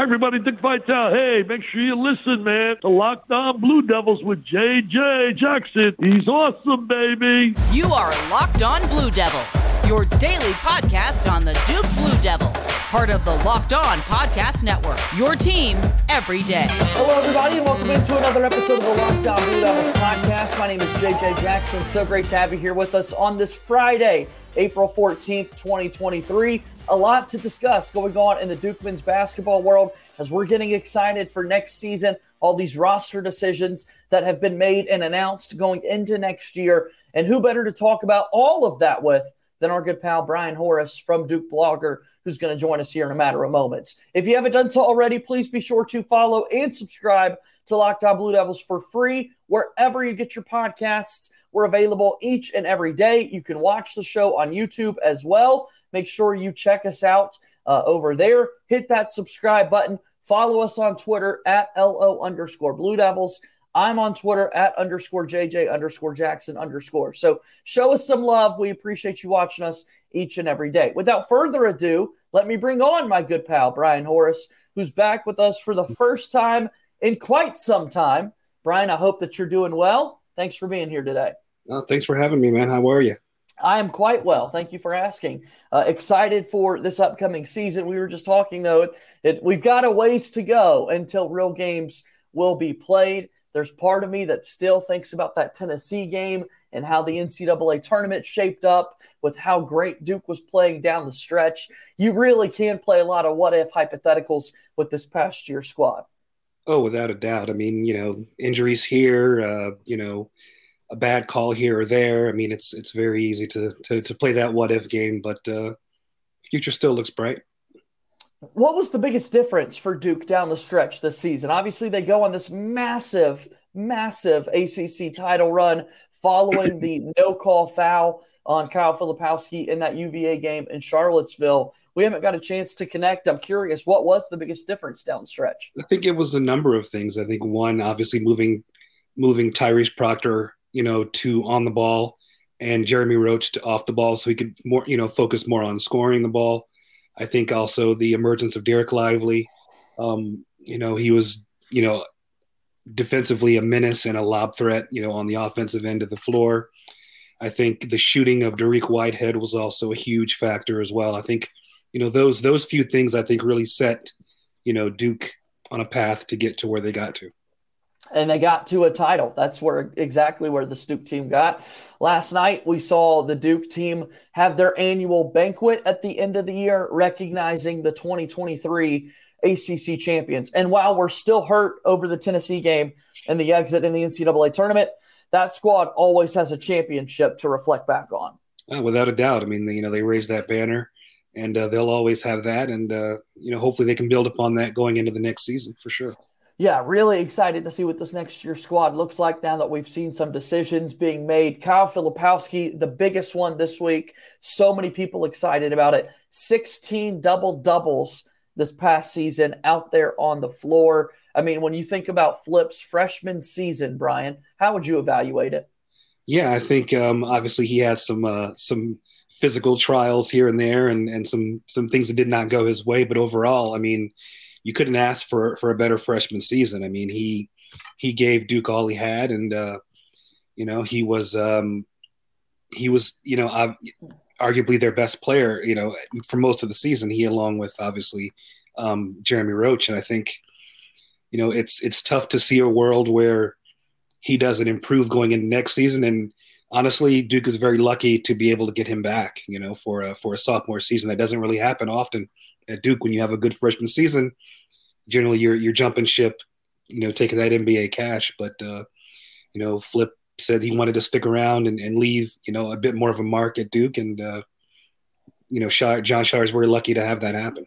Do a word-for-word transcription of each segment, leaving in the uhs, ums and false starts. Hi, everybody. Dick Vitale. Hey, make sure you listen, man, to Locked On Blue Devils with J J Jackson. He's awesome, baby. You are Locked On Blue Devils, your daily podcast on the Duke Blue Devils, part of the Locked On Podcast Network, your team every day. Hello, everybody, and welcome into another episode of the Locked On Blue Devils podcast. My name is J J Jackson. So great to have you here with us on this Friday, April fourteenth, twenty twenty-three. A lot to discuss going on in the Duke men's basketball world as we're getting excited for next season, all these roster decisions that have been made and announced going into next year. And who better to talk about all of that with than our good pal Brian Horace from Duke Blogger, who's going to join us here in a matter of moments. If you haven't done so already, please be sure to follow and subscribe to Locked On Blue Devils for free wherever you get your podcasts. We're available each and every day. You can watch the show on YouTube as well. Make sure you check us out uh, over there. Hit that subscribe button. Follow us on Twitter at L O underscore Blue Devils. I'm on Twitter at underscore JJ underscore Jackson underscore. So show us some love. We appreciate you watching us each and every day. Without further ado, let me bring on my good pal, Brian Horace, who's back with us for the first time in quite some time. Brian, I hope that you're doing well. Thanks for being here today. Uh, thanks for having me, man. How are you? I am quite well. Thank you for asking. Uh, excited for this upcoming season. We were just talking, though, it, it, we've got a ways to go until real games will be played. There's part of me that still thinks about that Tennessee game and how the N C double A tournament shaped up with how great Duke was playing down the stretch. You really can play a lot of what-if hypotheticals with this past year's squad. Oh, without a doubt. I mean, you know, injuries here, uh, you know, a bad call here or there. I mean, it's it's very easy to to, to play that what-if game, but uh, future still looks bright. What was the biggest difference for Duke down the stretch this season? Obviously, they go on this massive, massive A C C title run following the no-call foul on Kyle Filipowski in that U V A game in Charlottesville. We haven't got a chance to connect. I'm curious, what was the biggest difference down the stretch? I think it was a number of things. I think, one, obviously moving moving Tyrese Proctor, you know, to on the ball, and Jeremy Roach to off the ball so he could more, you know, focus more on scoring the ball. I think also the emergence of Derek Lively. Um, you know, he was, you know, defensively a menace and a lob threat, you know, on the offensive end of the floor. I think the shooting of Dariq Whitehead was also a huge factor as well. I think, you know, those those few things I think really set, you know, Duke on a path to get to where they got to. And they got to a title. That's where exactly where the Duke team got. Last night, we saw the Duke team have their annual banquet at the end of the year, recognizing the twenty twenty-three A C C champions. And while we're still hurt over the Tennessee game and the exit in the N C double A tournament, that squad always has a championship to reflect back on. Oh, without a doubt. I mean, you know, they raised that banner, and uh, they'll always have that. And, uh, you know, hopefully they can build upon that going into the next season for sure. Yeah, really excited to see what this next year's squad looks like now that we've seen some decisions being made. Kyle Filipowski, the biggest one this week. So many people excited about it. sixteen double-doubles this past season out there on the floor. I mean, when you think about Flip's freshman season, Brian, how would you evaluate it? Yeah, I think um, obviously he had some uh, some physical trials here and there and, and some, some things that did not go his way. But overall, I mean, you couldn't ask for, for a better freshman season. I mean, he he gave Duke all he had, and uh, you know he was um, he was you know uh, arguably their best player. You know, for most of the season, he along with obviously um, Jeremy Roach, and I think you know it's it's tough to see a world where he doesn't improve going into next season. And honestly, Duke is very lucky to be able to get him back. You know, for a, for a sophomore season, that doesn't really happen often. At Duke, when you have a good freshman season, generally you're you're jumping ship, you know, taking that N B A cash. But uh, you know, Flip said he wanted to stick around and, and leave, you know, a bit more of a mark at Duke, and uh, you know, John Scheyer is very lucky to have that happen.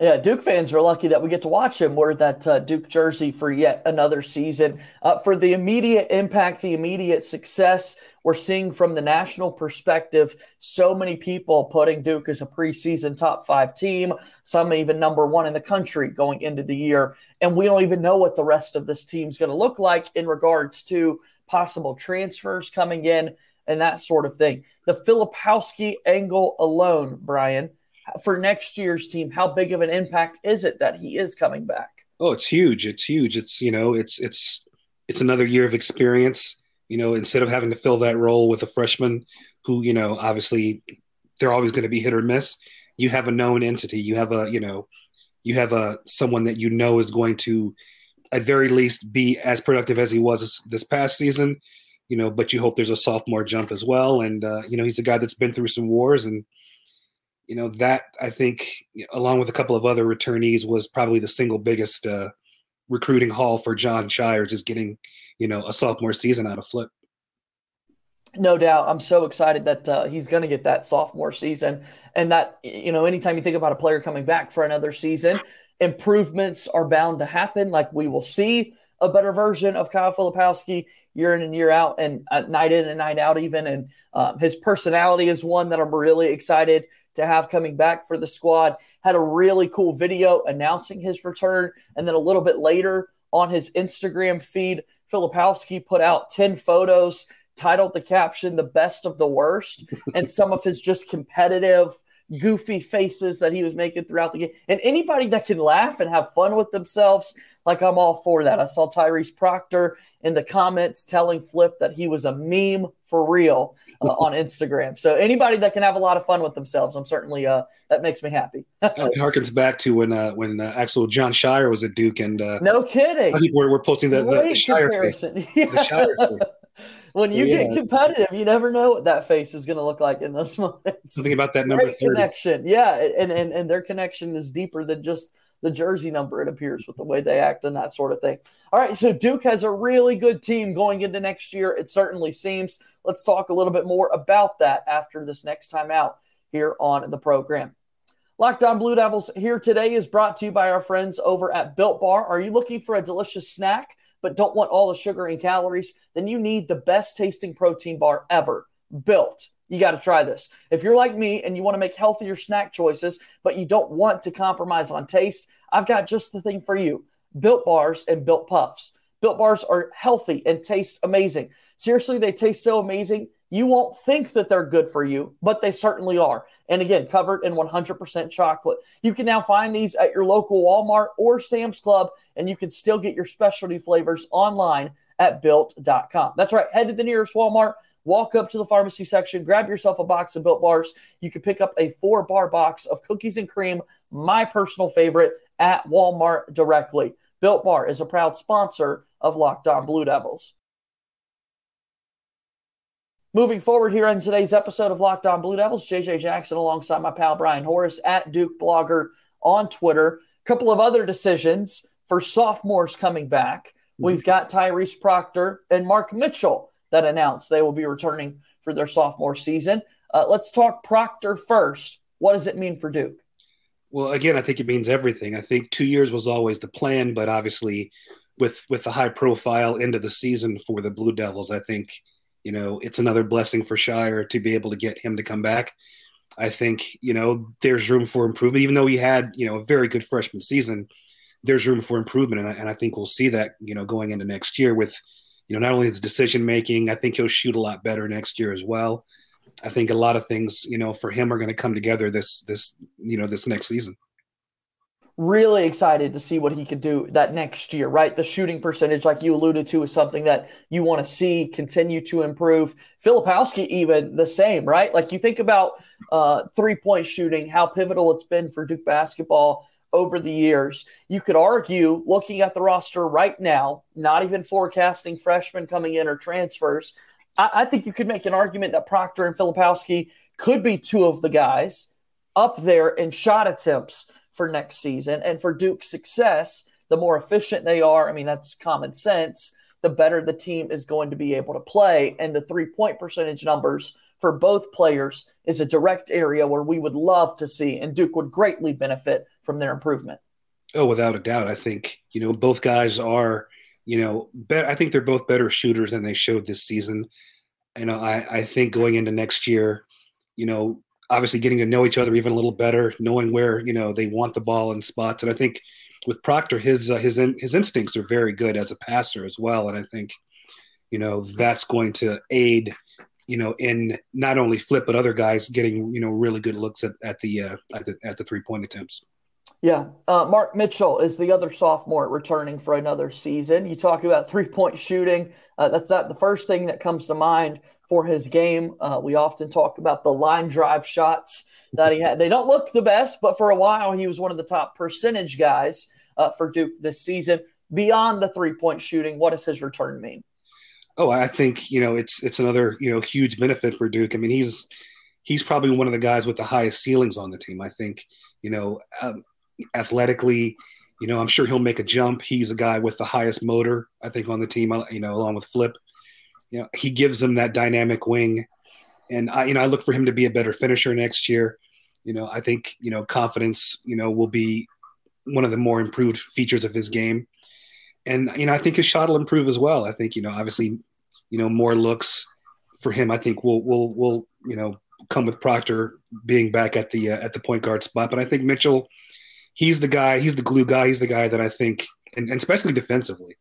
Yeah, Duke fans are lucky that we get to watch him wear that uh, Duke jersey for yet another season. Uh, for the immediate impact, the immediate success we're seeing from the national perspective, so many people putting Duke as a preseason top five team, some even number one in the country going into the year. And we don't even know what the rest of this team's going to look like in regards to possible transfers coming in and that sort of thing. The Filipowski angle alone, Brian, for next year's team, how big of an impact is it that he is coming back? Oh, it's huge. It's huge. It's, you know, it's, it's, it's another year of experience, you know, instead of having to fill that role with a freshman who, you know, obviously they're always going to be hit or miss. You have a known entity. You have a, you know, you have a, someone that, you know, is going to at very least be as productive as he was this past season, you know, but you hope there's a sophomore jump as well. And, uh, you know, he's a guy that's been through some wars, and, you know, that I think, along with a couple of other returnees, was probably the single biggest uh, recruiting haul for John Scheyer, just getting, you know, a sophomore season out of Flip. No doubt. I'm so excited that uh, he's going to get that sophomore season, and that, you know, anytime you think about a player coming back for another season, improvements are bound to happen. Like, we will see a better version of Kyle Filipowski year in and year out, and uh, night in and night out even. And um, his personality is one that I'm really excited to have coming back for the squad. Had a really cool video announcing his return, and then a little bit later on his Instagram feed, Filipowski put out ten photos, titled the caption, "The Best of the Worst," and some of his just competitive, goofy faces that he was making throughout the game. And anybody that can laugh and have fun with themselves, like, I'm all for that. I saw Tyrese Proctor in the comments telling Flip that he was a meme for real uh, on Instagram. So anybody that can have a lot of fun with themselves, I'm certainly uh, that makes me happy. It harkens back to when uh, when uh, actual John Scheyer was at Duke, and uh, no kidding, we're, we're posting the, the, the Scheyer comparison. Face. Yeah. The Scheyer face. When you yeah. get competitive, you never know what that face is going to look like in those moments. Something about that number thirty. Connection. Yeah, and, and and their connection is deeper than just the jersey number, it appears, with the way they act and that sort of thing. All right, so Duke has a really good team going into next year, it certainly seems. Let's talk a little bit more about that after this next time out here on the program. Locked On Blue Devils here today is brought to you by our friends over at Built Bar. Are you looking for a delicious snack but don't want all the sugar and calories? Then you need the best tasting protein bar ever, Built. You got to try this. If you're like me and you want to make healthier snack choices, but you don't want to compromise on taste, I've got just the thing for you, Built Bars and Built Puffs. Built Bars are healthy and taste amazing. Seriously, they taste so amazing, you won't think that they're good for you, but they certainly are. And again, covered in one hundred percent chocolate. You can now find these at your local Walmart or Sam's Club, and you can still get your specialty flavors online at built dot com. That's right. Head to the nearest Walmart, walk up to the pharmacy section, grab yourself a box of Built Bars. You can pick up a four-bar box of cookies and cream, my personal favorite, at Walmart directly. Built Bar is a proud sponsor of Locked On Blue Devils. Moving forward here on today's episode of Locked On Blue Devils, J J Jackson alongside my pal Brian Horace at Duke Blogger on Twitter. A couple of other decisions for sophomores coming back. We've got Tyrese Proctor and Mark Mitchell that announced they will be returning for their sophomore season. Uh, let's talk Proctor first. What does it mean for Duke? Well, again, I think it means everything. I think two years was always the plan, but obviously with, with the high profile end of the season for the Blue Devils, I think – you know, it's another blessing for Scheyer to be able to get him to come back. I think, you know, there's room for improvement. Even though he had, you know, a very good freshman season, there's room for improvement. And I, and I think we'll see that, you know, going into next year with, you know, not only his decision-making, I think he'll shoot a lot better next year as well. I think a lot of things, you know, for him are going to come together this, this, you know, this next season. Really excited to see what he could do that next year, right? The shooting percentage, like you alluded to, is something that you want to see continue to improve. Filipowski even the same, right? Like, you think about uh, three-point shooting, how pivotal it's been for Duke basketball over the years. You could argue, looking at the roster right now, not even forecasting freshmen coming in or transfers, I, I think you could make an argument that Proctor and Filipowski could be two of the guys up there in shot attempts for next season. And for Duke's success, the more efficient they are, I mean, that's common sense, the better the team is going to be able to play. And the three-point percentage numbers for both players is a direct area where we would love to see, and Duke would greatly benefit from their improvement. Oh, without a doubt. I think, you know, both guys are, you know, bet- I think they're both better shooters than they showed this season. You know, I, I think going into next year, you know, obviously getting to know each other even a little better, knowing where, you know, they want the ball in spots. And I think with Proctor, his uh, his in, his instincts are very good as a passer as well. And I think, you know, that's going to aid, you know, in not only Flip, but other guys getting, you know, really good looks at, at the, uh, at the, at the three point attempts. Yeah. Uh, Mark Mitchell is the other sophomore returning for another season. You talk about three point shooting. Uh, that's not the first thing that comes to mind for his game. Uh, we often talk about the line drive shots that he had. They don't look the best, but for a while he was one of the top percentage guys uh, for Duke this season. Beyond the three-point shooting, what does his return mean? Oh, I think, you know, it's it's another, you know, huge benefit for Duke. I mean, he's he's probably one of the guys with the highest ceilings on the team. I think, you know, um, athletically, you know, I'm sure he'll make a jump. He's a guy with the highest motor, I think, on the team, you know, along with Flip. You know, he gives them that dynamic wing. And, I, you know, I look for him to be a better finisher next year. You know, I think, you know, confidence, you know, will be one of the more improved features of his game. And, you know, I think his shot will improve as well. I think, you know, obviously, you know, more looks for him, I think will, will, will, you know, come with Proctor being back at the, uh, at the point guard spot. But I think Mitchell, he's the guy, he's the glue guy. He's the guy that I think, and, and especially defensively.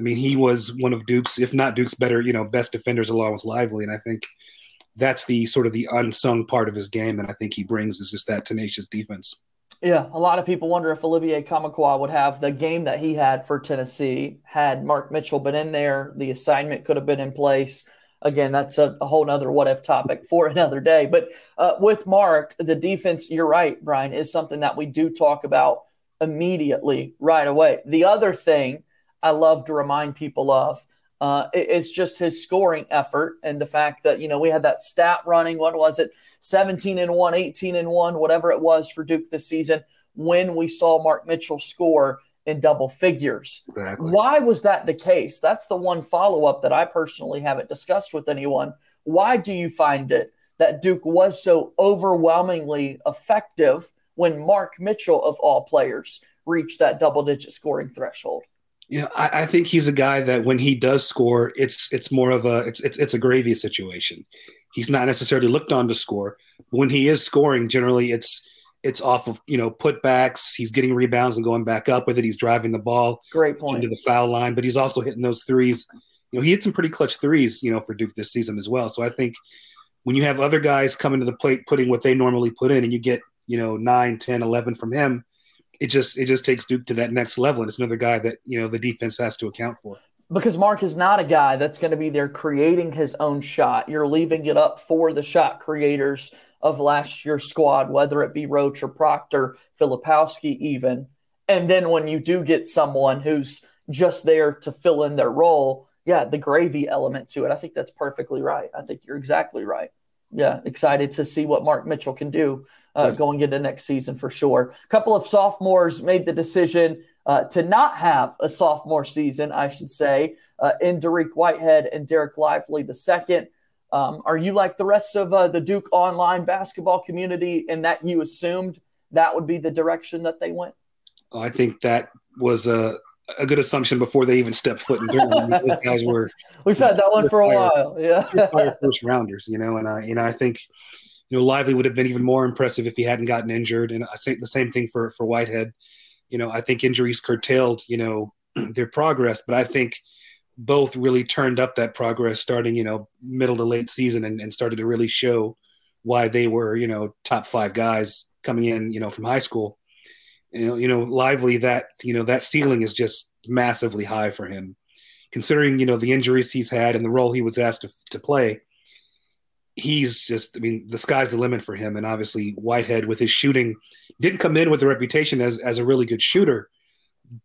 I mean, he was one of Duke's, if not Duke's better, you know, best defenders along with Lively. And I think that's the sort of the unsung part of his game. And I think he brings is just that tenacious defense. Yeah, a lot of people wonder if Olivier Kaminskas would have the game that he had for Tennessee had Mark Mitchell been in there. The assignment could have been in place. Again, that's a, a whole nother what-if topic for another day. But uh, with Mark, the defense, you're right, Brian, is something that we do talk about immediately right away. The other thing I love to remind people of uh, is just his scoring effort and the fact that, you know, we had that stat running, what was it? seventeen and one, eighteen and one, whatever it was for Duke this season, when we saw Mark Mitchell score in double figures. Exactly. Why was that the case? That's the one follow-up that I personally haven't discussed with anyone. Why do you find it that Duke was so overwhelmingly effective when Mark Mitchell, of all players, reached that double-digit scoring threshold? You know, I, I think he's a guy that when he does score, it's it's more of a it's it's, it's a gravy situation. He's not necessarily looked on to score. When he is scoring, generally it's it's off of, you know, putbacks. He's getting rebounds and going back up with it. He's driving the ball Great point. into the foul line, but he's also hitting those threes. You know, he hit some pretty clutch threes, you know, for Duke this season as well. So I think when you have other guys coming to the plate, putting what they normally put in, and you get, you know, nine, ten, eleven from him, it just it just takes Duke to that next level. And it's another guy that, you know, the defense has to account for. Because Mark is not a guy that's going to be there creating his own shot. You're leaving it up for the shot creators of last year's squad, whether it be Roach or Proctor, Filipowski even. And then when you do get someone who's just there to fill in their role, yeah, the gravy element to it. I think that's perfectly right. I think you're exactly right. Yeah, excited to see what Mark Mitchell can do uh, going into next season for sure. A couple of sophomores made the decision Uh, to not have a sophomore season, I should say, uh, in Dariq Whitehead and Derek Lively the second. Um, are you like the rest of uh, the Duke online basketball community in that you assumed that would be the direction that they went? I think that was a, a good assumption before they even stepped foot in Durham. Those guys were – We've had that one for a while. Yeah, first rounders, you know, and I, and I think, you know, Lively would have been even more impressive if he hadn't gotten injured. And I say the same thing for, for Whitehead. You know, I think injuries curtailed, you know, their progress, but I think both really turned up that progress starting, you know, middle to late season and, and started to really show why they were, you know, top five guys coming in, you know, from high school. You know, you know, Lively, that, you know, that ceiling is just massively high for him. Considering, you know, the injuries he's had and the role he was asked to, to play, he's just, I mean, the sky's the limit for him. And obviously Whitehead with his shooting didn't come in with a reputation as, as a really good shooter,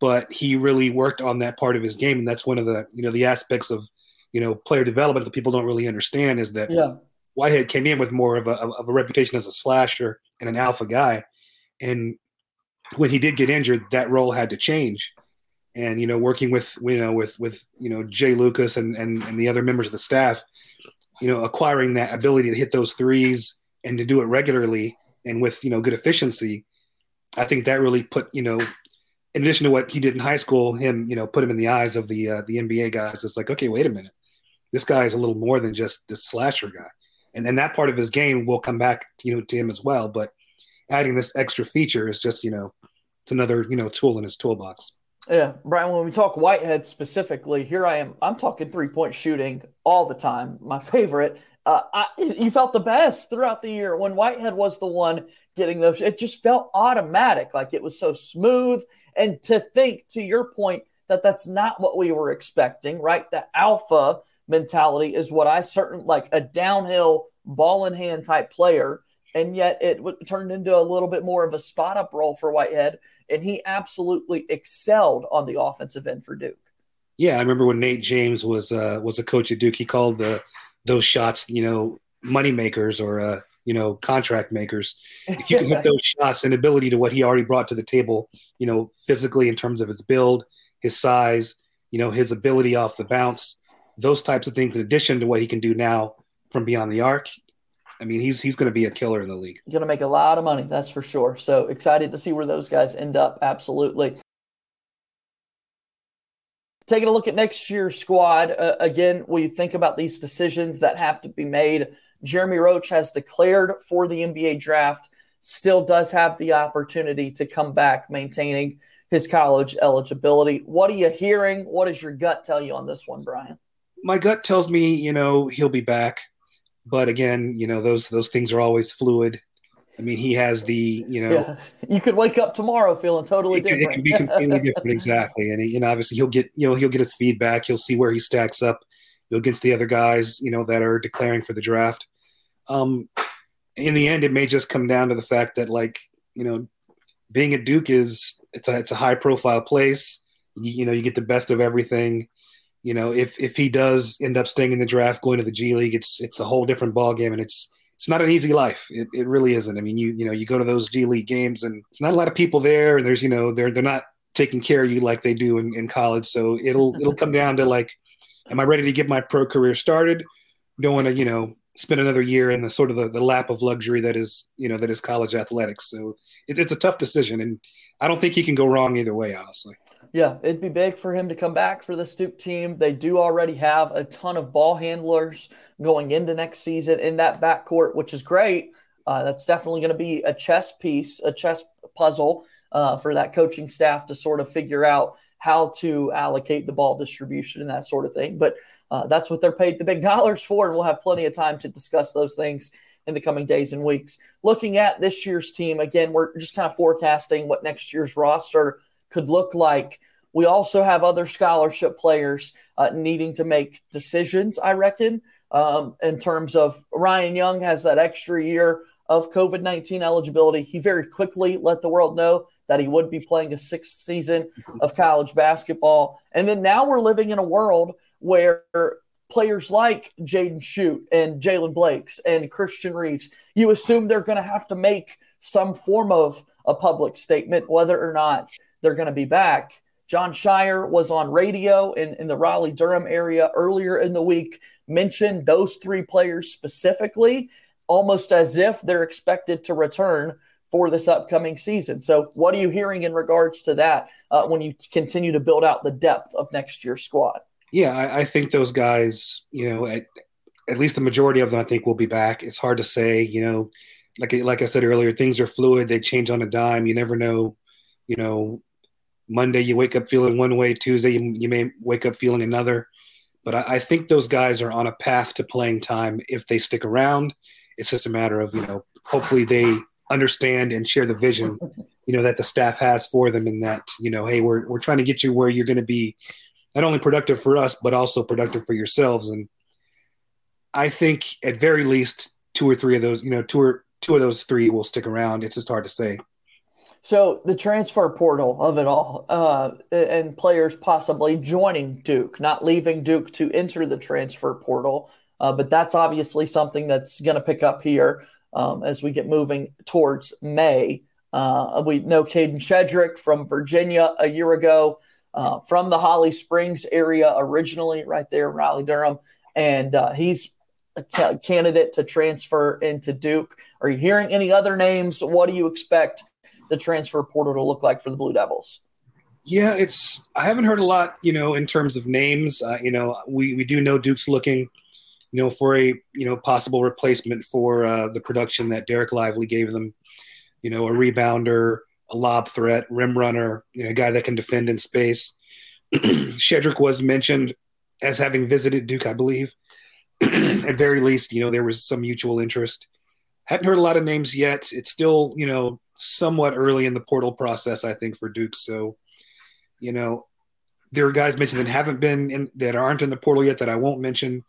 but he really worked on that part of his game. And that's one of the, you know, the aspects of, you know, player development that people don't really understand is that yeah. Whitehead came in with more of a, of a reputation as a slasher and an alpha guy. And when he did get injured, that role had to change. And, you know, working with, you know, with, with, you know, Jay Lucas and, and, and the other members of the staff, you know, acquiring that ability to hit those threes and to do it regularly and with, you know, good efficiency, I think that really put, you know, in addition to what he did in high school, him, you know, put him in the eyes of the uh, the N B A guys. It's like, okay, wait a minute. This guy is a little more than just this slasher guy. And then that part of his game will come back, you know, to him as well. But adding this extra feature is just, you know, it's another, you know, tool in his toolbox. Yeah, Brian, when we talk Whitehead specifically, here I am. I'm talking three-point shooting all the time, my favorite. Uh, I, you felt the best throughout the year when Whitehead was the one getting those. It just felt automatic, like it was so smooth. And to think, to your point, that that's not what we were expecting, right? The alpha mentality is what I certain like a downhill ball in hand type player. And yet it w- turned into a little bit more of a spot up role for Whitehead. And he absolutely excelled on the offensive end for Duke. Yeah. I remember when Nate James was, uh, was a coach at Duke, he called the, those shots, you know, money makers or, uh, you know, contract makers. If you can hit those shots, an ability to what he already brought to the table, you know, physically in terms of his build, his size, you know, his ability off the bounce, those types of things, in addition to what he can do now from beyond the arc. I mean, he's he's going to be a killer in the league. Going to make a lot of money, that's for sure. So excited to see where those guys end up. Absolutely. Taking a look at next year's squad, uh, again, we think about these decisions that have to be made. Jeremy Roach has declared for the N B A draft, still does have the opportunity to come back maintaining his college eligibility. What are you hearing? What does your gut tell you on this one, Brian? My gut tells me, you know, he'll be back. But again, you know, those those things are always fluid. I mean, he has the, you know. Yeah. You could wake up tomorrow feeling totally it different. Could, it could be completely different, exactly. And, he, and obviously he'll get, you know, he'll get his feedback. He'll see where he stacks up against the other guys, you know, that are declaring for the draft. Um, in the end, it may just come down to the fact that, like, you know, being at Duke is, it's a, it's a high-profile place. You, you know, you get the best of everything. You know, if if he does end up staying in the draft, going to the G League, it's it's a whole different ballgame, and it's it's not an easy life. It it really isn't. I mean, you you know, you go to those G League games, and it's not a lot of people there, and there's you know they're they're not taking care of you like they do in, in college. So it'll it'll come down to like, am I ready to get my pro career started? Don't want to you know spend another year in the sort of the, the lap of luxury that is you know that is college athletics. So it, it's a tough decision, and I don't think he can go wrong either way, honestly. Yeah, it'd be big for him to come back for this Duke team. They do already have a ton of ball handlers going into next season in that backcourt, which is great. Uh, that's definitely going to be a chess piece, a chess puzzle uh, for that coaching staff to sort of figure out how to allocate the ball distribution and that sort of thing. But uh, that's what they're paid the big dollars for, and we'll have plenty of time to discuss those things in the coming days and weeks. Looking at this year's team, again, we're just kind of forecasting what next year's roster could look like. We also have other scholarship players uh, needing to make decisions, I reckon, um, in terms of Ryan Young has that extra year of covid nineteen eligibility. He very quickly let the world know that he would be playing a sixth season of college basketball. And then now we're living in a world where players like Jaden Shute and Jalen Blakes and Christian Reeves, you assume they're going to have to make some form of a public statement, whether or not they're going to be back. John Scheyer was on radio in, in the Raleigh-Durham area earlier in the week, mentioned those three players specifically, almost as if they're expected to return for this upcoming season. So what are you hearing in regards to that uh, when you continue to build out the depth of next year's squad? Yeah, I, I think those guys, you know, at, at least the majority of them, I think, will be back. It's hard to say, you know, like, like I said earlier, things are fluid. They change on a dime. You never know, you know, Monday you wake up feeling one way, Tuesday you, you may wake up feeling another. But I, I think those guys are on a path to playing time if they stick around. It's just a matter of, you know, hopefully they understand and share the vision, you know, that the staff has for them, and that, you know, hey, we're we're trying to get you where you're going to be not only productive for us, but also productive for yourselves. And I think at very least two or three of those, you know, two or two of those three will stick around. It's just hard to say. So the transfer portal of it all uh, and players possibly joining Duke, not leaving Duke to enter the transfer portal. Uh, but that's obviously something that's going to pick up here um, as we get moving towards May. Uh, we know Caden Shedrick from Virginia a year ago uh, from the Holly Springs area originally, right there in Raleigh-Durham. And uh, he's a ca- candidate to transfer into Duke. Are you hearing any other names? What do you expect the transfer portal to look like for the Blue Devils? Yeah, it's, I haven't heard a lot, you know, in terms of names. Uh, you know, we, we do know Duke's looking, you know, for a, you know, possible replacement for uh, the production that Derek Lively gave them, you know, a rebounder, a lob threat, rim runner, you know, a guy that can defend in space. Shedrick was mentioned as having visited Duke, I believe. at very least, you know, there was some mutual interest. Hadn't heard a lot of names yet. It's still, you know, somewhat early in the portal process, I think, for Duke. So, you know, there are guys mentioned that haven't been in, that aren't in the portal yet that I won't mention,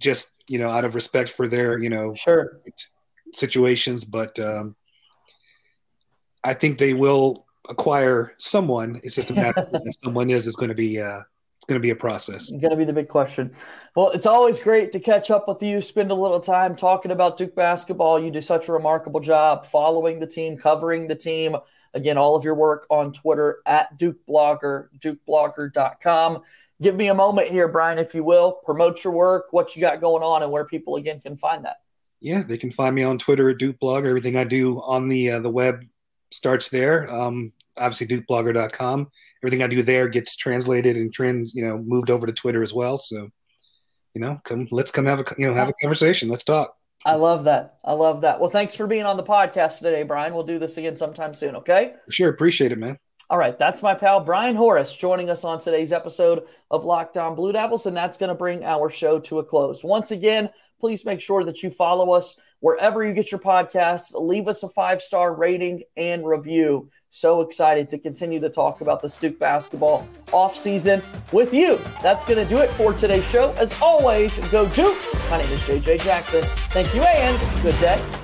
just, you know, out of respect for their, you know, sure. situations. But um, I think they will acquire someone. It's just a matter of who someone is. It's going to be uh, it's going to be a process. It's going to be the big question. Well, it's always great to catch up with you, spend a little time talking about Duke basketball. You do such a remarkable job following the team, covering the team. Again, all of your work on Twitter at Duke Blogger, duke blogger dot com. Give me a moment here, Brian, if you will. Promote your work, what you got going on, and where people, again, can find that. Yeah, they can find me on Twitter at Duke Blogger. Everything I do on the uh, the web starts there. Um, obviously, duke blogger dot com. Everything I do there gets translated and trans, you know, moved over to Twitter as well. So, you know, come let's come have a you know have a conversation. Let's talk. I love that. I love that. Well, thanks for being on the podcast today, Brian. We'll do this again sometime soon, okay? Sure. Appreciate it, man. All right. That's my pal, Brian Horace, joining us on today's episode of Locked On Blue Devils, and that's going to bring our show to a close. Once again, please make sure that you follow us wherever you get your podcasts. Leave us a five-star rating and review. So excited to continue to talk about the Duke basketball offseason with you. That's going to do it for today's show. As always, go Duke. My name is J J Jackson. Thank you, and good day.